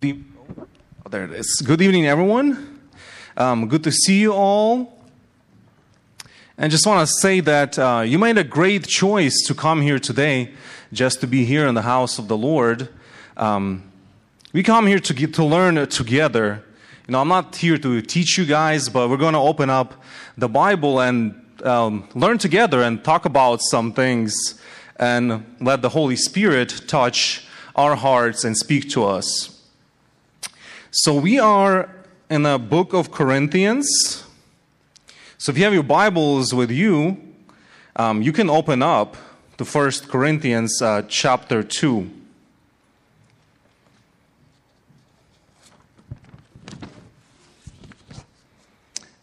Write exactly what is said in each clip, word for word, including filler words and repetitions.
The, oh, there it is. Good evening, everyone. Um, good to see you all. And just want to say that uh, you made a great choice to come here today, just to be here in the house of the Lord. Um, we come here to get, to learn together. You know, I'm not here to teach you guys, but we're going to open up the Bible and um, learn together and talk about some things and let the Holy Spirit touch our hearts and speak to us. So we are in the book of Corinthians. So if you have your Bibles with you, um, you can open up to First Corinthians uh, chapter two.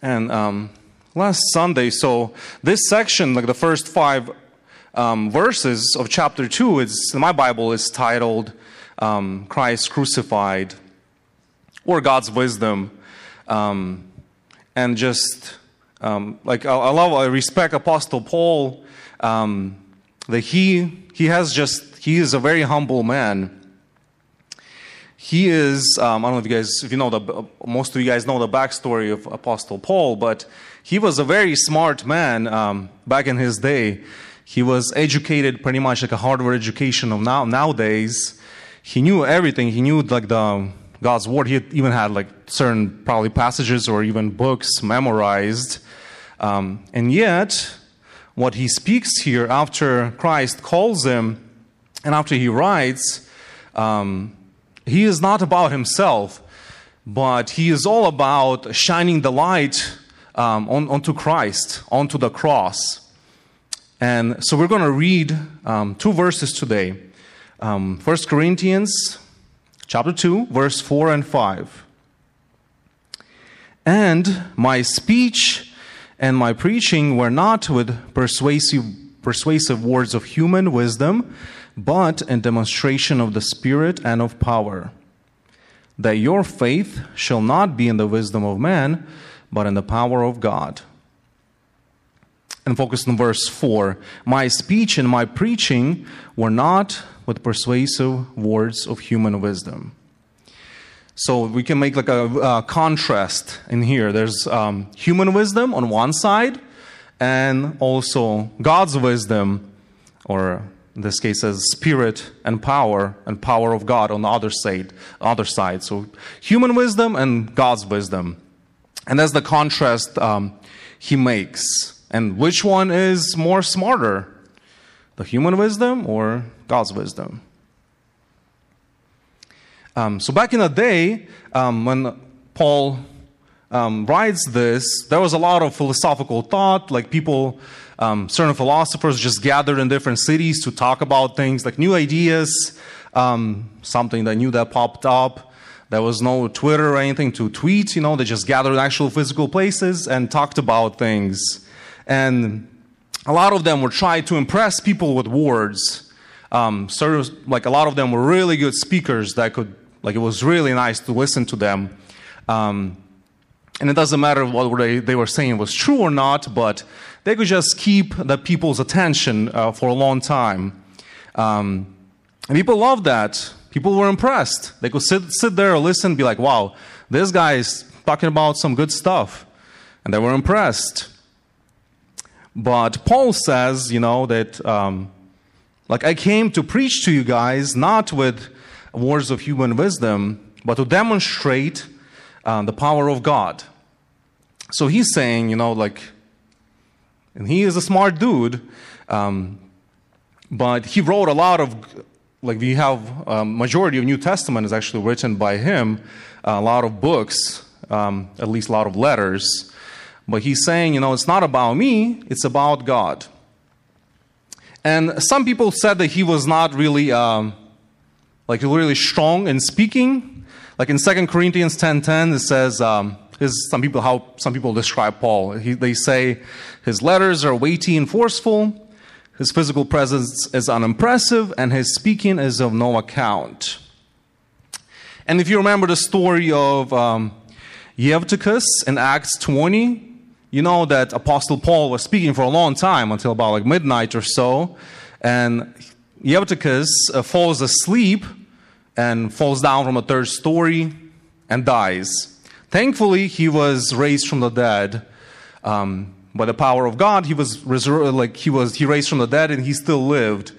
And um, last Sunday, so this section, like the first five um, verses of chapter two, is, in my Bible is titled um, Christ Crucified, or God's wisdom, um, and just, um, like, I, I love, I respect Apostle Paul, um, that he, he has just, he is a very humble man. He is, um, I don't know if you guys, if you know, the, most of you guys know the backstory of Apostle Paul, but he was a very smart man um, back in his day. He was educated pretty much like a Harvard education of now, nowadays. He knew everything. He knew, like, the God's word. He had even had like certain probably passages or even books memorized. Um, and yet, what he speaks here after Christ calls him and after he writes, um, he is not about himself, but he is all about shining the light um, on, onto Christ, onto the cross. And so we're going to read um, two verses today. Um, First Corinthians chapter two, verse four and five. And my speech and my preaching were not with persuasive, persuasive words of human wisdom, but in demonstration of the Spirit and of power, that your faith shall not be in the wisdom of man, but in the power of God. And focus on verse four. My speech and my preaching were not with persuasive words of human wisdom. So we can make like a, a contrast in here. There's um, human wisdom on one side, and also God's wisdom, or in this case, as Spirit and power and power of God on the other side. Other side. So human wisdom and God's wisdom, and that's the contrast um, he makes. And which one is more smarter, the human wisdom or God's wisdom? Um, so back in the day, um, when Paul um, writes this, there was a lot of philosophical thought. Like people, um, certain philosophers just gathered in different cities to talk about things, like new ideas, um, something that new that popped up. There was no Twitter or anything to tweet. You know, they just gathered in actual physical places and talked about things. And a lot of them were trying to impress people with words. Um, sort of, like a lot of them were really good speakers that could, like it was really nice to listen to them. Um, and it doesn't matter what they, they were saying was true or not, but they could just keep the people's attention uh, for a long time. Um, and people loved that. People were impressed. They could sit, sit there or listen and be like, wow, this guy is talking about some good stuff. And they were impressed. But Paul says, you know, that, um, like, I came to preach to you guys, not with words of human wisdom, but to demonstrate um, the power of God. So he's saying, you know, like, and he is a smart dude, um, but he wrote a lot of, like, we have a majority of New Testament is actually written by him, a lot of books, um, at least a lot of letters. But he's saying, you know, it's not about me, it's about God. And some people said that he was not really, um, like, really strong in speaking. Like in Second Corinthians ten ten, it says, um, his, some people, how some people describe Paul. He, they say his letters are weighty and forceful, his physical presence is unimpressive, and his speaking is of no account. And if you remember the story of um, Eutychus in Acts twenty, you know that Apostle Paul was speaking for a long time, until about like midnight or so, and Eutychus uh, falls asleep and falls down from a third story and dies. Thankfully, he was raised from the dead. Um, by the power of God, he was resur- like he was he raised from the dead, and he still lived.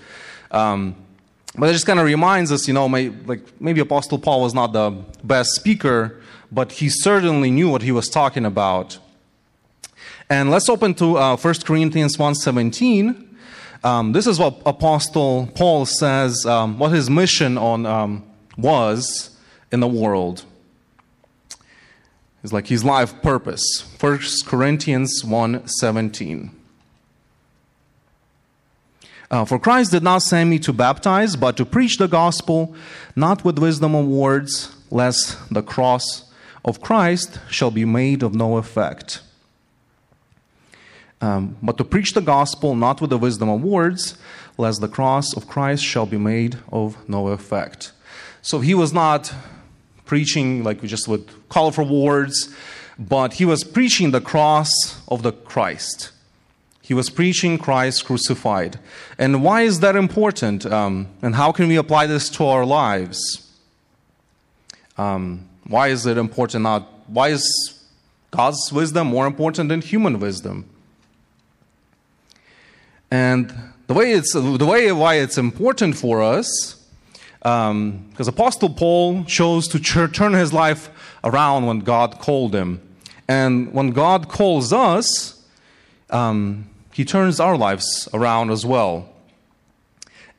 Um, but it just kind of reminds us, you know, my, like maybe Apostle Paul was not the best speaker, but he certainly knew what he was talking about. And let's open to uh, First Corinthians one seventeen. Um, this is what Apostle Paul says, um, what his mission on um, was in the world. It's like his life purpose. First Corinthians one seventeen. Uh, For Christ did not send me to baptize, but to preach the gospel, not with wisdom of words, lest the cross of Christ shall be made of no effect. Um, but to preach the gospel, not with the wisdom of words, lest the cross of Christ shall be made of no effect. So he was not preaching like we just would call for words, but he was preaching the cross of the Christ. He was preaching Christ crucified. And why is that important? Um, and how can we apply this to our lives? Um, why is it important? Not why is God's wisdom more important than human wisdom? And the way it's the way why it's important for us. Um, because Apostle Paul chose to ch- turn his life around when God called him. And when God calls us, um, he turns our lives around as well.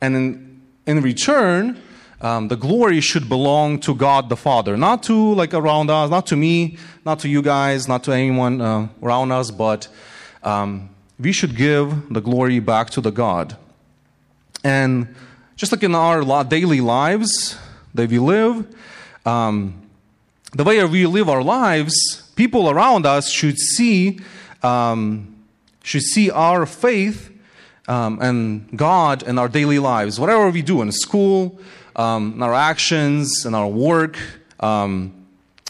And in, in return, um, the glory should belong to God the Father. Not to, like, around us, not to me, not to you guys, not to anyone uh, around us, but um, we should give the glory back to the God. And just like in our daily lives that we live, um, the way we live our lives, people around us should see um, should see our faith um, and God in our daily lives. Whatever we do in school, um, in our actions, in our work, um,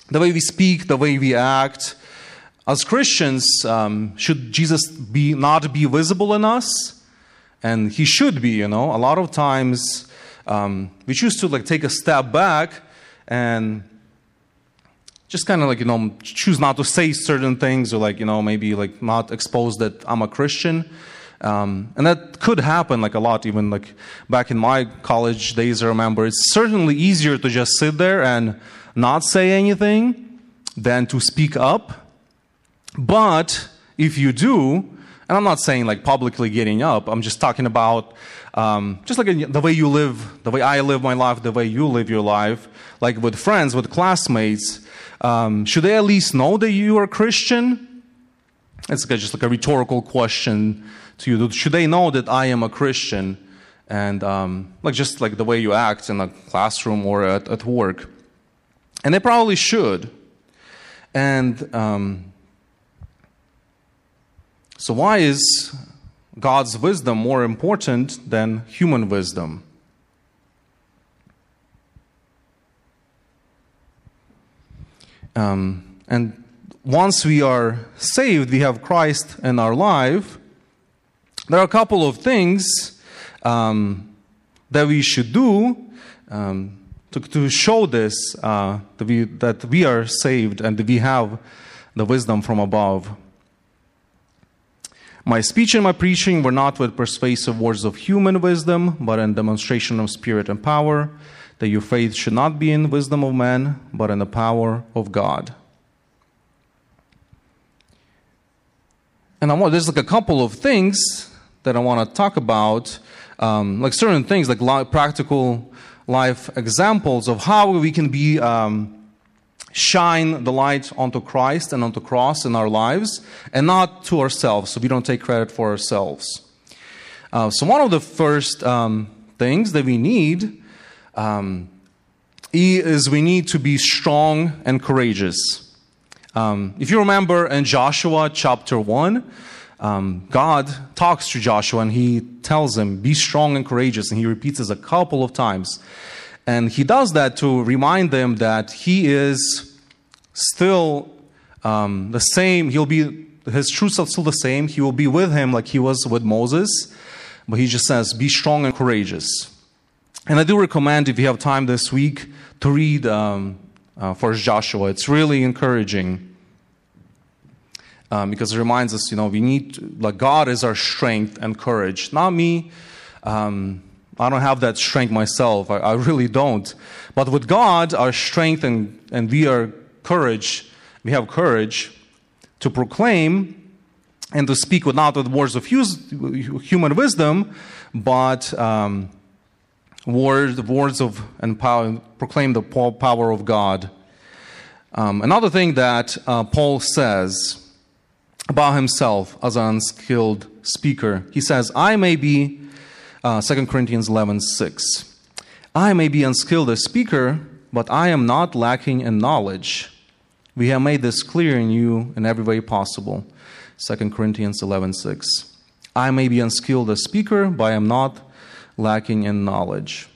the way we speak, the way we act. As Christians, um, should Jesus be not be visible in us? And he should be, you know. A lot of times um, we choose to like take a step back and just kind of like, you know, choose not to say certain things, or like, you know, maybe like not expose that I'm a Christian. Um, and that could happen like a lot, even like back in my college days, I remember. It's certainly easier to just sit there and not say anything than to speak up. But if you do, and I'm not saying like publicly getting up. I'm just talking about um, just like the way you live, the way I live my life, the way you live your life, like with friends, with classmates. Um, should they at least know that you are a Christian? It's just like a rhetorical question to you. Should they know that I am a Christian? And um, like just like the way you act in a classroom or at, at work. And they probably should. And Um, So why is God's wisdom more important than human wisdom? Um, and once we are saved, we have Christ in our life. There are a couple of things um, that we should do um, to, to show this, uh, that, we, that we are saved and that we have the wisdom from above. My speech and my preaching were not with persuasive words of human wisdom, but in demonstration of spirit and power, that your faith should not be in wisdom of man, but in the power of God. And I want, there's like a couple of things that I want to talk about, um, like certain things, like li- practical life examples of how we can be um, shine the light onto Christ and onto the cross in our lives, and not to ourselves, so we don't take credit for ourselves. Uh, so one of the first um, things that we need um, is we need to be strong and courageous. Um, if you remember in Joshua chapter one, um, God talks to Joshua and he tells him, be strong and courageous, and he repeats this a couple of times. And he does that to remind them that he is still um, the same. He'll be, his true self still the same. He will be with him like he was with Moses. But he just says, be strong and courageous. And I do recommend, if you have time this week, to read um, uh, First Joshua. It's really encouraging um, because it reminds us, you know, we need to, like, God is our strength and courage, not me. Um, I don't have that strength myself. I, I really don't. But with God, our strength and and we are courage. We have courage to proclaim and to speak with not with words of human wisdom, but um, words, words of and power, proclaim the power of God. Um, another thing that uh, Paul says about himself as an unskilled speaker, he says, "I may be." Uh, Second Corinthians eleven six, I may be unskilled as speaker, but I am not lacking in knowledge. We have made this clear in you in every way possible. Second Corinthians eleven six, I may be unskilled as speaker, but I am not lacking in knowledge.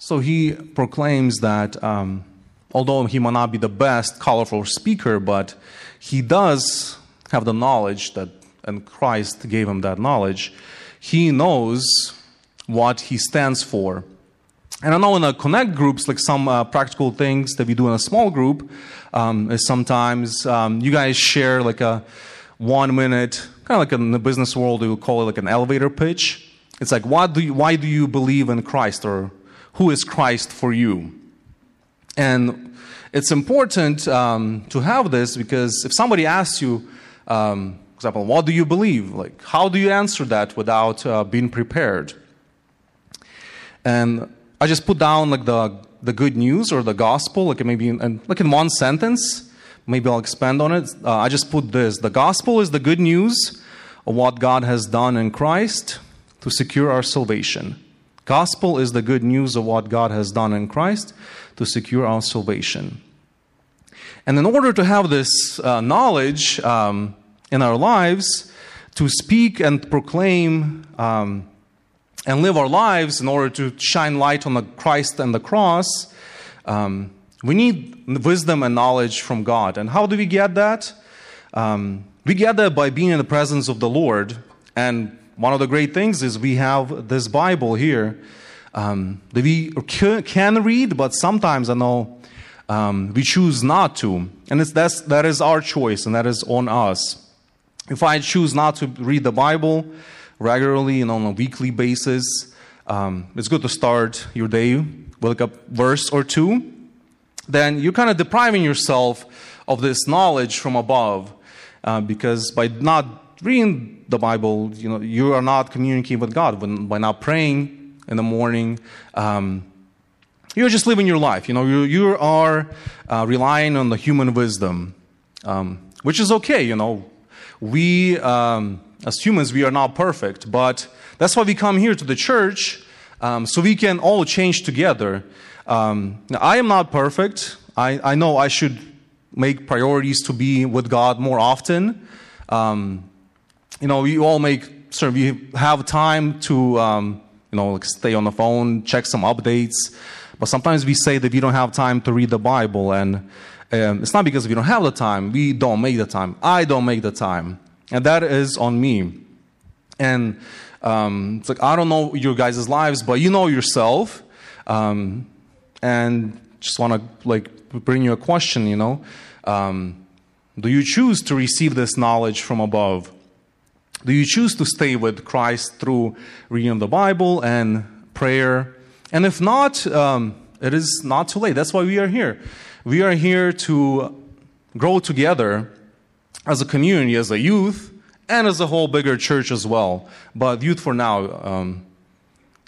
So he proclaims that um, although he might not be the best colorful speaker, but he does have the knowledge that and Christ gave him that knowledge. He knows what he stands for. And I know in the Connect groups, like some uh, practical things that we do in a small group, um, is sometimes um, you guys share like a one minute, kind of like in the business world, we would call it like an elevator pitch. It's like, what do you, why do you believe in Christ, or who is Christ for you? And it's important um, to have this, because if somebody asks you, um, for example, what do you believe? Like, how do you answer that without uh, being prepared? And I just put down like the the good news or the gospel, like maybe in, in, like in one sentence. Maybe I'll expand on it. Uh, I just put this: the gospel is the good news of what God has done in Christ to secure our salvation. Gospel is the good news of what God has done in Christ to secure our salvation. And in order to have this uh, knowledge. Um, in our lives, to speak and proclaim um, and live our lives in order to shine light on the Christ and the cross, um, we need wisdom and knowledge from God. And how do we get that? Um, we get that by being in the presence of the Lord. And one of the great things is we have this Bible here um, that we can read, but sometimes I know um, we choose not to. And it's, that's, that is our choice, and that is on us. If I choose not to read the Bible regularly and on a weekly basis, um, it's good to start your day with like a verse or two, then you're kind of depriving yourself of this knowledge from above. Uh, because by not reading the Bible, you know, you are not communicating with God. When, by not praying in the morning, um, you're just living your life. You know, you, you are uh, relying on the human wisdom, um, which is okay, you know. We, um, as humans, we are not perfect, but that's why we come here to the church, um, so we can all change together. Um, now, I am not perfect. I, I know I should make priorities to be with God more often. Um, you know, we all make, sir, we have time to, um, you know, like stay on the phone, check some updates, but sometimes we say that we don't have time to read the Bible, and Um, it's not because we don't have the time. We don't make the time. I don't make the time. And that is on me. And um, it's like, I don't know your guys' lives, but you know yourself. Um, and just want to like bring you a question, you know. Um, do you choose to receive this knowledge from above? Do you choose to stay with Christ through reading the Bible and prayer? And if not, um, it is not too late. That's why we are here. We are here to grow together as a community, as a youth, and as a whole bigger church as well. But youth for now, um,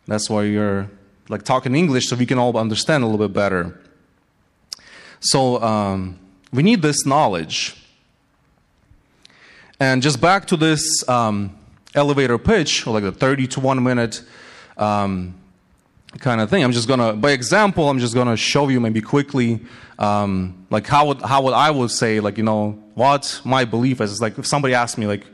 that's why you're like talking English, so we can all understand a little bit better. So um, we need this knowledge. And just back to this um, elevator pitch, or like the thirty to one minute um kind of thing. I'm just gonna, by example, I'm just gonna show you maybe quickly, um, like how would, how would I would say, like, you know, what my belief is. It's like if somebody asked me, like,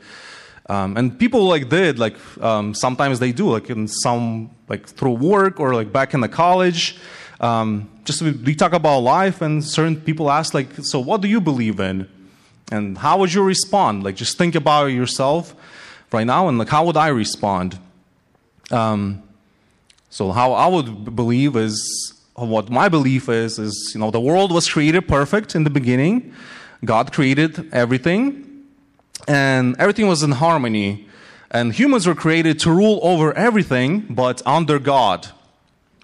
um, and people like did, like, um, sometimes they do, like in some, like through work or like back in the college, um, just we, we talk about life, and certain people ask, like, so what do you believe in, and how would you respond? Like, just think about yourself right now, and like, how would I respond? Um, so how I would believe is, what my belief is, is, you know, the world was created perfect in the beginning. God created everything, and everything was in harmony. And humans were created to rule over everything, but under God.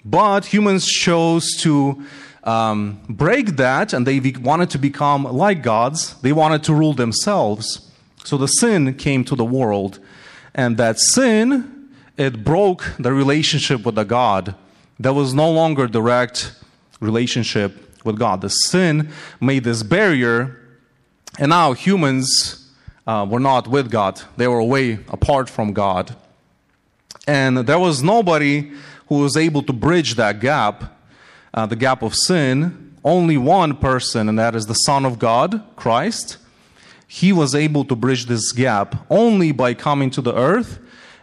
But humans chose to um, break that, and they wanted to become like gods. They wanted to rule themselves. So the sin came to the world. And that sin, it broke the relationship with the God. There was no longer direct relationship with God. The sin made this barrier, and now humans uh, were not with God. They were way apart from God. And there was nobody who was able to bridge that gap, uh, the gap of sin. Only one person, and that is the Son of God, Christ. He was able to bridge this gap only by coming to the earth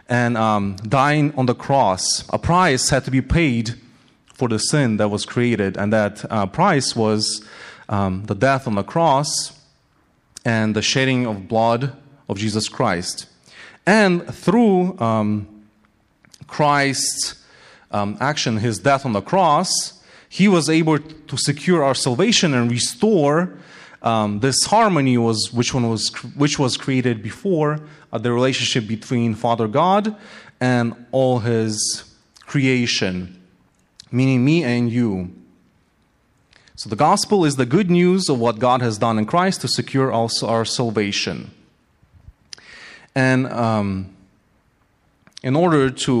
and um, dying on the cross. A price had to be paid for the sin that was created, and that uh, price was um, the death on the cross and the shedding of blood of Jesus Christ. And through um, Christ's um, action, his death on the cross, he was able to secure our salvation and restore Um, this harmony was which one was which was created before, uh, the relationship between Father God and all His creation, meaning me and you. So the gospel is the good news of what God has done in Christ to secure also our salvation. And um, in order to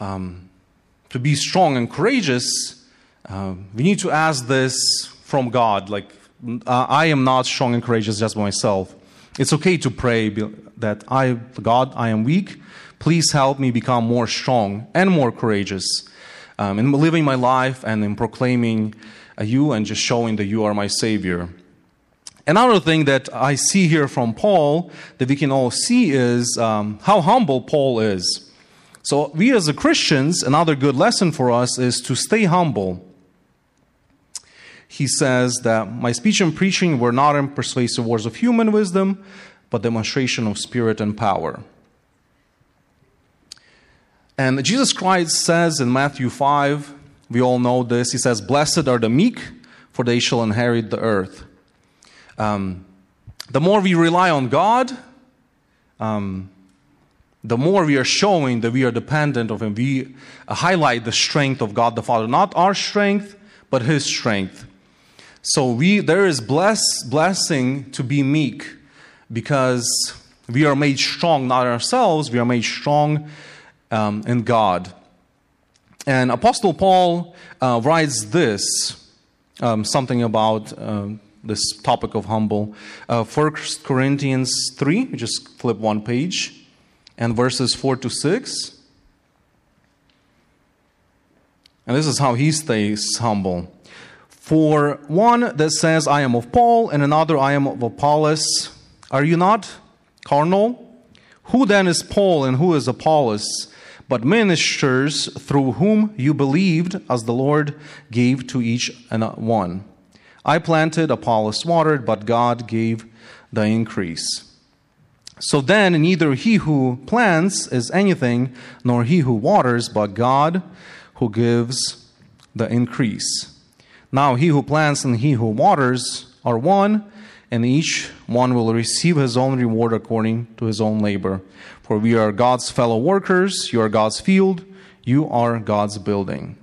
um, to be strong and courageous, uh, we need to ask this from God. Like, uh, I am not strong and courageous just by myself. It's okay to pray that, I, God, I am weak. Please help me become more strong and more courageous um, in living my life and in proclaiming uh, you and just showing that you are my Savior. Another thing that I see here from Paul that we can all see is um, how humble Paul is. So we as a Christians, another good lesson for us is to stay humble. He says that my speech and preaching were not in persuasive words of human wisdom, but demonstration of spirit and power. And Jesus Christ says in Matthew five, we all know this, he says, "Blessed are the meek, for they shall inherit the earth." Um, the more we rely on God, um, the more we are showing that we are dependent of Him. We highlight the strength of God the Father, not our strength, but His strength. So we, there is bless, blessing to be meek, because we are made strong, not ourselves, we are made strong um, in God. And Apostle Paul uh, writes this, um, something about um, this topic of humble. Uh, First Corinthians three, we just flip one page, and verses four to six. And this is how he stays humble. "For one that says, I am of Paul, and another, I am of Apollos, are you not carnal? Who then is Paul and who is Apollos? But ministers through whom you believed, as the Lord gave to each one. I planted, Apollos watered, but God gave the increase. So then neither he who plants is anything, nor he who waters, but God who gives the increase. Now he who plants and he who waters are one, and each one will receive his own reward according to his own labor. For we are God's fellow workers, you are God's field, you are God's building."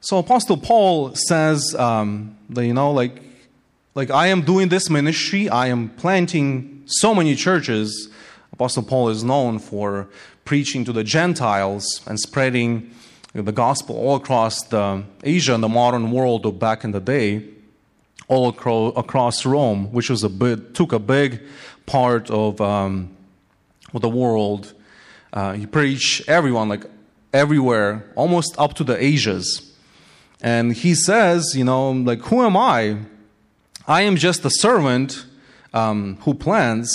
So Apostle Paul says, um, that, you know, like, like I am doing this ministry, I am planting so many churches. Apostle Paul is known for preaching to the Gentiles and spreading the gospel all across the Asia and the modern world of back in the day, all acro across Rome, which was a bit, took a big part of, um, of the world. Uh, he preached everyone, like everywhere, almost up to the Asias. And he says, you know, like, who am I? I am just a servant um, who plants,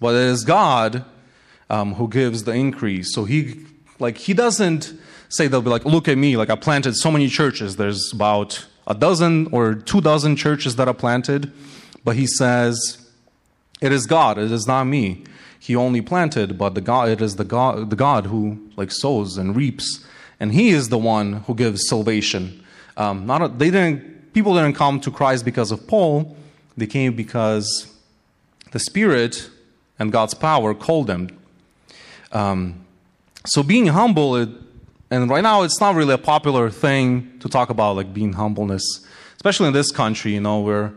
but it is God um, who gives the increase. So he, like, he doesn't say they'll be like, look at me, like I planted so many churches. There's about a dozen or two dozen churches that are planted. But he says, it is God, it is not me. He only planted, but the God, it is the God, the God who like sows and reaps, and He is the one who gives salvation. Um, not a, they didn't. People didn't come to Christ because of Paul. They came because the Spirit and God's power called them. Um, so being humble, it, and right now it's not really a popular thing to talk about, like being humbleness, especially in this country. You know, we're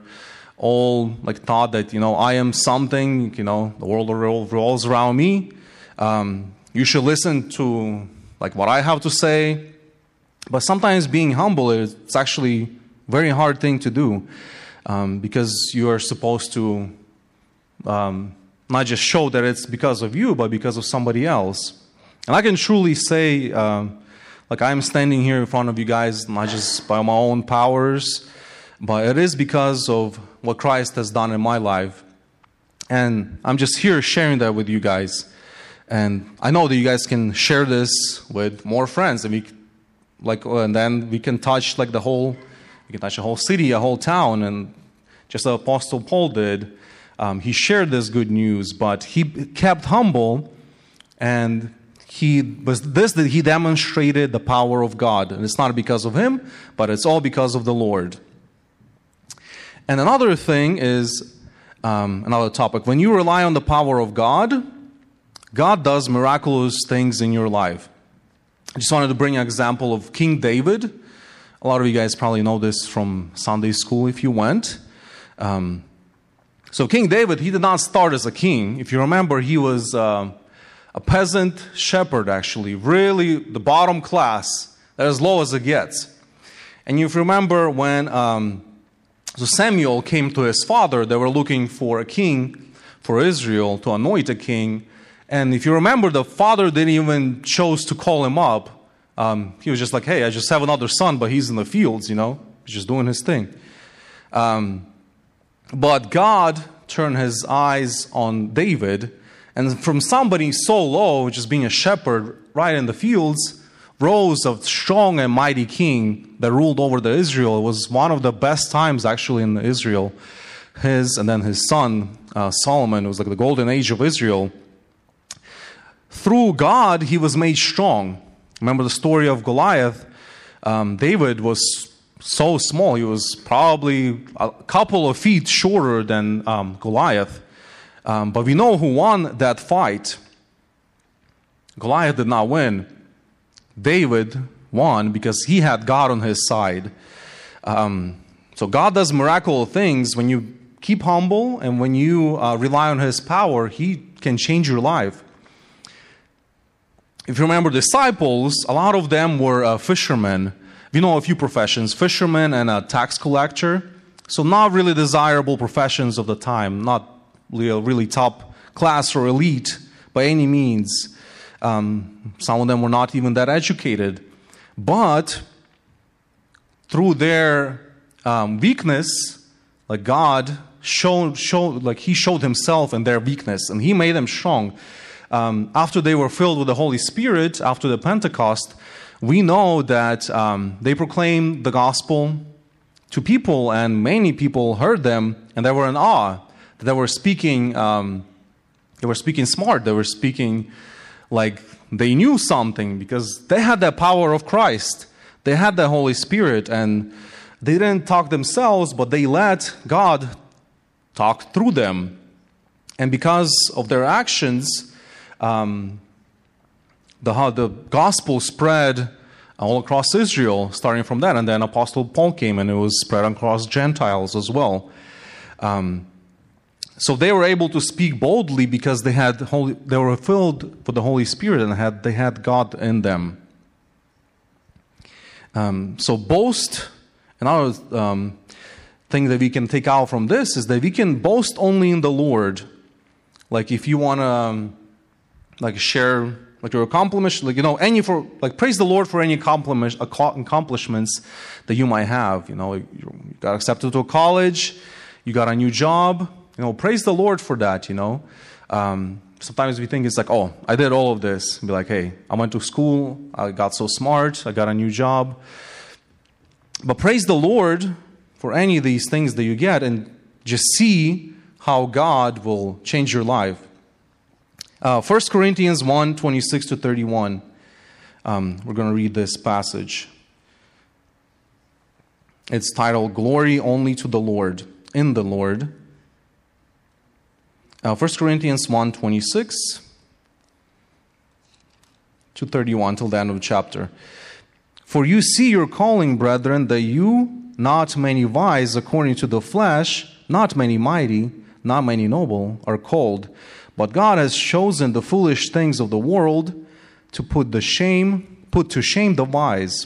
all like thought that, you know, I am something. You know, the world revolves around me. Um, you should listen to like what I have to say. But sometimes being humble is it's actually a very hard thing to do, um, because you are supposed to um, not just show that it's because of you, but because of somebody else. And I can truly say, uh, like I'm standing here in front of you guys, not just by my own powers, but it is because of what Christ has done in my life. And I'm just here sharing that with you guys. And I know that you guys can share this with more friends, and we like, and then we can touch like the whole, we can touch a whole city, a whole town, and just as Apostle Paul did, um, he shared this good news, but he kept humble, and he was this that he demonstrated the power of God, and it's not because of him, but it's all because of the Lord. And another thing is um, another topic: when you rely on the power of God, God does miraculous things in your life. I just wanted to bring an example of King David. A lot of you guys probably know this from Sunday school if you went. Um, so King David, he did not start as a king. If you remember, he was uh, a peasant shepherd, actually, really the bottom class, that as low as it gets. And if you remember when um, so Samuel came to his father, they were looking for a king for Israel to anoint a king. And if you remember, the father didn't even chose to call him up. Um, he was just like, hey, I just have another son, but he's in the fields, you know. He's just doing his thing. Um, but God turned his eyes on David. And from somebody so low, just being a shepherd right in the fields, rose a strong and mighty king that ruled over the Israel. It was one of the best times, actually, in Israel. His, and then his son, uh, Solomon, was like the golden age of Israel. Through God, he was made strong. Remember the story of Goliath? Um, David was so small. He was probably a couple of feet shorter than um, Goliath. Um, but we know who won that fight. Goliath did not win. David won because he had God on his side. Um, so God does miraculous things. When you keep humble and when you uh, rely on his power, he can change your life. If you remember disciples, a lot of them were uh, fishermen. We know a few professions, fishermen and a tax collector. So not really desirable professions of the time, not really, really top class or elite by any means. Um, some of them were not even that educated. But through their um, weakness, like God showed, showed, like He showed Himself in their weakness, and He made them strong. Um, after they were filled with the Holy Spirit, after the Pentecost, we know that um, they proclaimed the gospel to people, and many people heard them, and they were in awe. They were speaking, um, they were speaking smart. They were speaking like they knew something because they had the power of Christ. They had the Holy Spirit, and they didn't talk themselves, but they let God talk through them. And because of their actions, Um, the, how the gospel spread all across Israel, starting from that, and then Apostle Paul came, and it was spread across Gentiles as well. Um, so they were able to speak boldly because they had holy, they were filled with the Holy Spirit and had they had God in them. Um, so boast, another um, thing that we can take out from this is that we can boast only in the Lord. Like if you want to. Um, Like share, like your accomplishments, like you know, any for like praise the Lord for any accomplishments, accomplishments that you might have. You know, you got accepted to a college, you got a new job. You know, praise the Lord for that. You know, um, sometimes we think it's like, oh, I did all of this. Be like, hey, I went to school, I got so smart, I got a new job. But praise the Lord for any of these things that you get, and just see how God will change your life. Uh, First Corinthians one, twenty-six to thirty-one. Um, we're going to read this passage. It's titled, Glory Only to the Lord, in the Lord. Uh, First Corinthians one, twenty-six to thirty-one, till the end of the chapter. For you see your calling, brethren, that you, not many wise according to the flesh, not many mighty, not many noble, are called. But God has chosen the foolish things of the world to put the shame, put to shame the wise.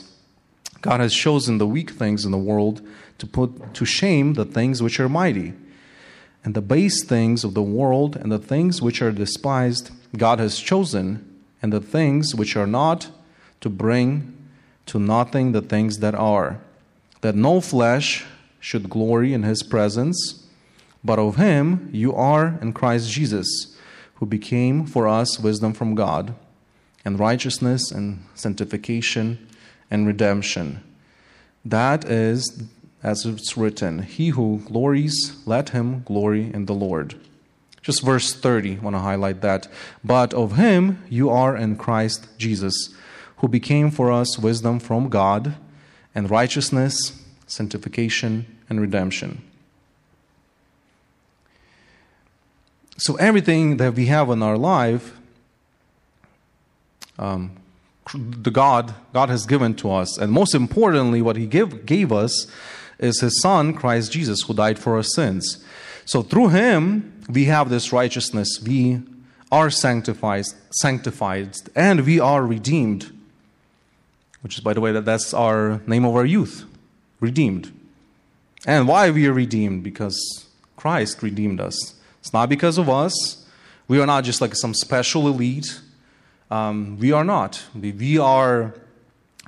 God has chosen the weak things in the world to put to shame the things which are mighty. And the base things of the world and the things which are despised, God has chosen, and the things which are not, to bring to nothing the things that are, that no flesh should glory in his presence. But of him you are in Christ Jesus, who became for us wisdom from God, and righteousness and sanctification and redemption. That is, as it's written, he who glories, let him glory in the Lord. Just verse thirty, I want to highlight that. But of him you are in Christ Jesus, who became for us wisdom from God, and righteousness, sanctification, and redemption. So everything that we have in our life, um, the God, God has given to us. And most importantly, what he give, gave us is his Son, Christ Jesus, who died for our sins. So through him, we have this righteousness. We are sanctified, sanctified, and we are redeemed. Which is, by the way, that that's our name of our youth, redeemed. And why we are redeemed? Because Christ redeemed us. It's not because of us. We are not just like some special elite. Um, we are not. We, we are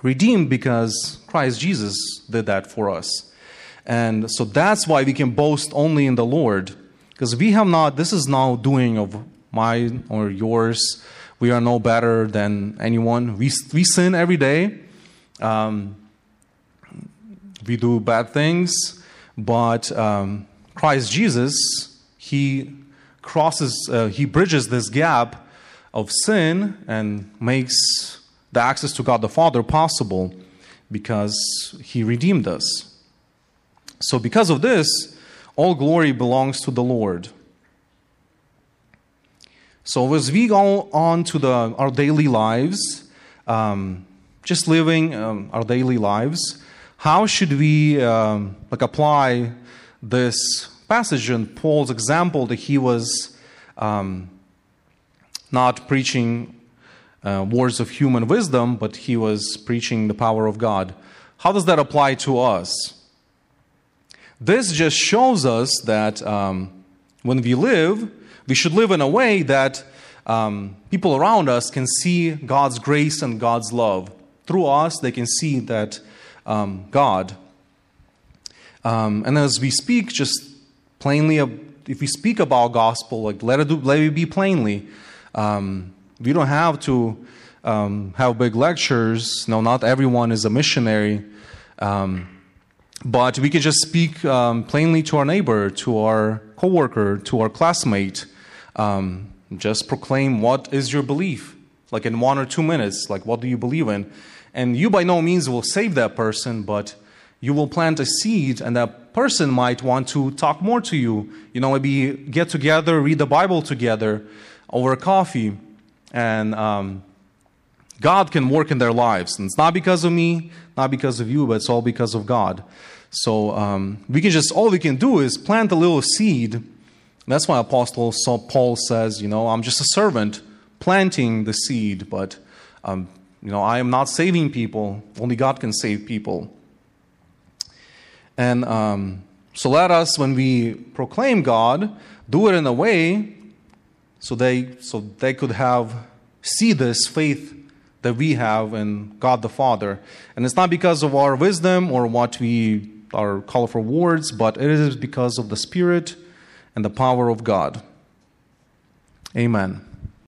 redeemed because Christ Jesus did that for us. And so that's why we can boast only in the Lord, because we have not, this is no doing of mine or yours. We are no better than anyone. We, we sin every day. Um, we do bad things. But um, Christ Jesus, he crosses, uh, he bridges this gap of sin and makes the access to God the Father possible, because he redeemed us. So because of this, all glory belongs to the Lord. So as we go on to the, our daily lives, um, just living um, our daily lives, how should we um, like apply this passage and Paul's example that he was um, not preaching uh, words of human wisdom, but he was preaching the power of God? How does that apply to us? This just shows us that um, when we live, we should live in a way that um, people around us can see God's grace and God's love. Through us, they can see that um, God. Um, and as we speak, just plainly, if we speak about gospel, like let it, do, let it be plainly. Um, we don't have to um, have big lectures. No, not everyone is a missionary. Um But we can just speak um, plainly to our neighbor, to our coworker, to our classmate. Um, just proclaim, what is your belief? Like in one or two minutes, like what do you believe in? And you by no means will save that person, but you will plant a seed, and that person might want to talk more to you. You know, maybe get together, read the Bible together over coffee, and um, God can work in their lives. And it's not because of me, not because of you, but it's all because of God. So um, we can just, all we can do is plant a little seed. That's why Apostle Paul says, you know, I'm just a servant planting the seed, but, um, you know, I am not saving people. Only God can save people. And um, so let us, when we proclaim God, do it in a way so they, so they could have, see this faith that we have in God the Father. And it's not because of our wisdom or what we are called for words, but it is because of the Spirit and the power of God. Amen.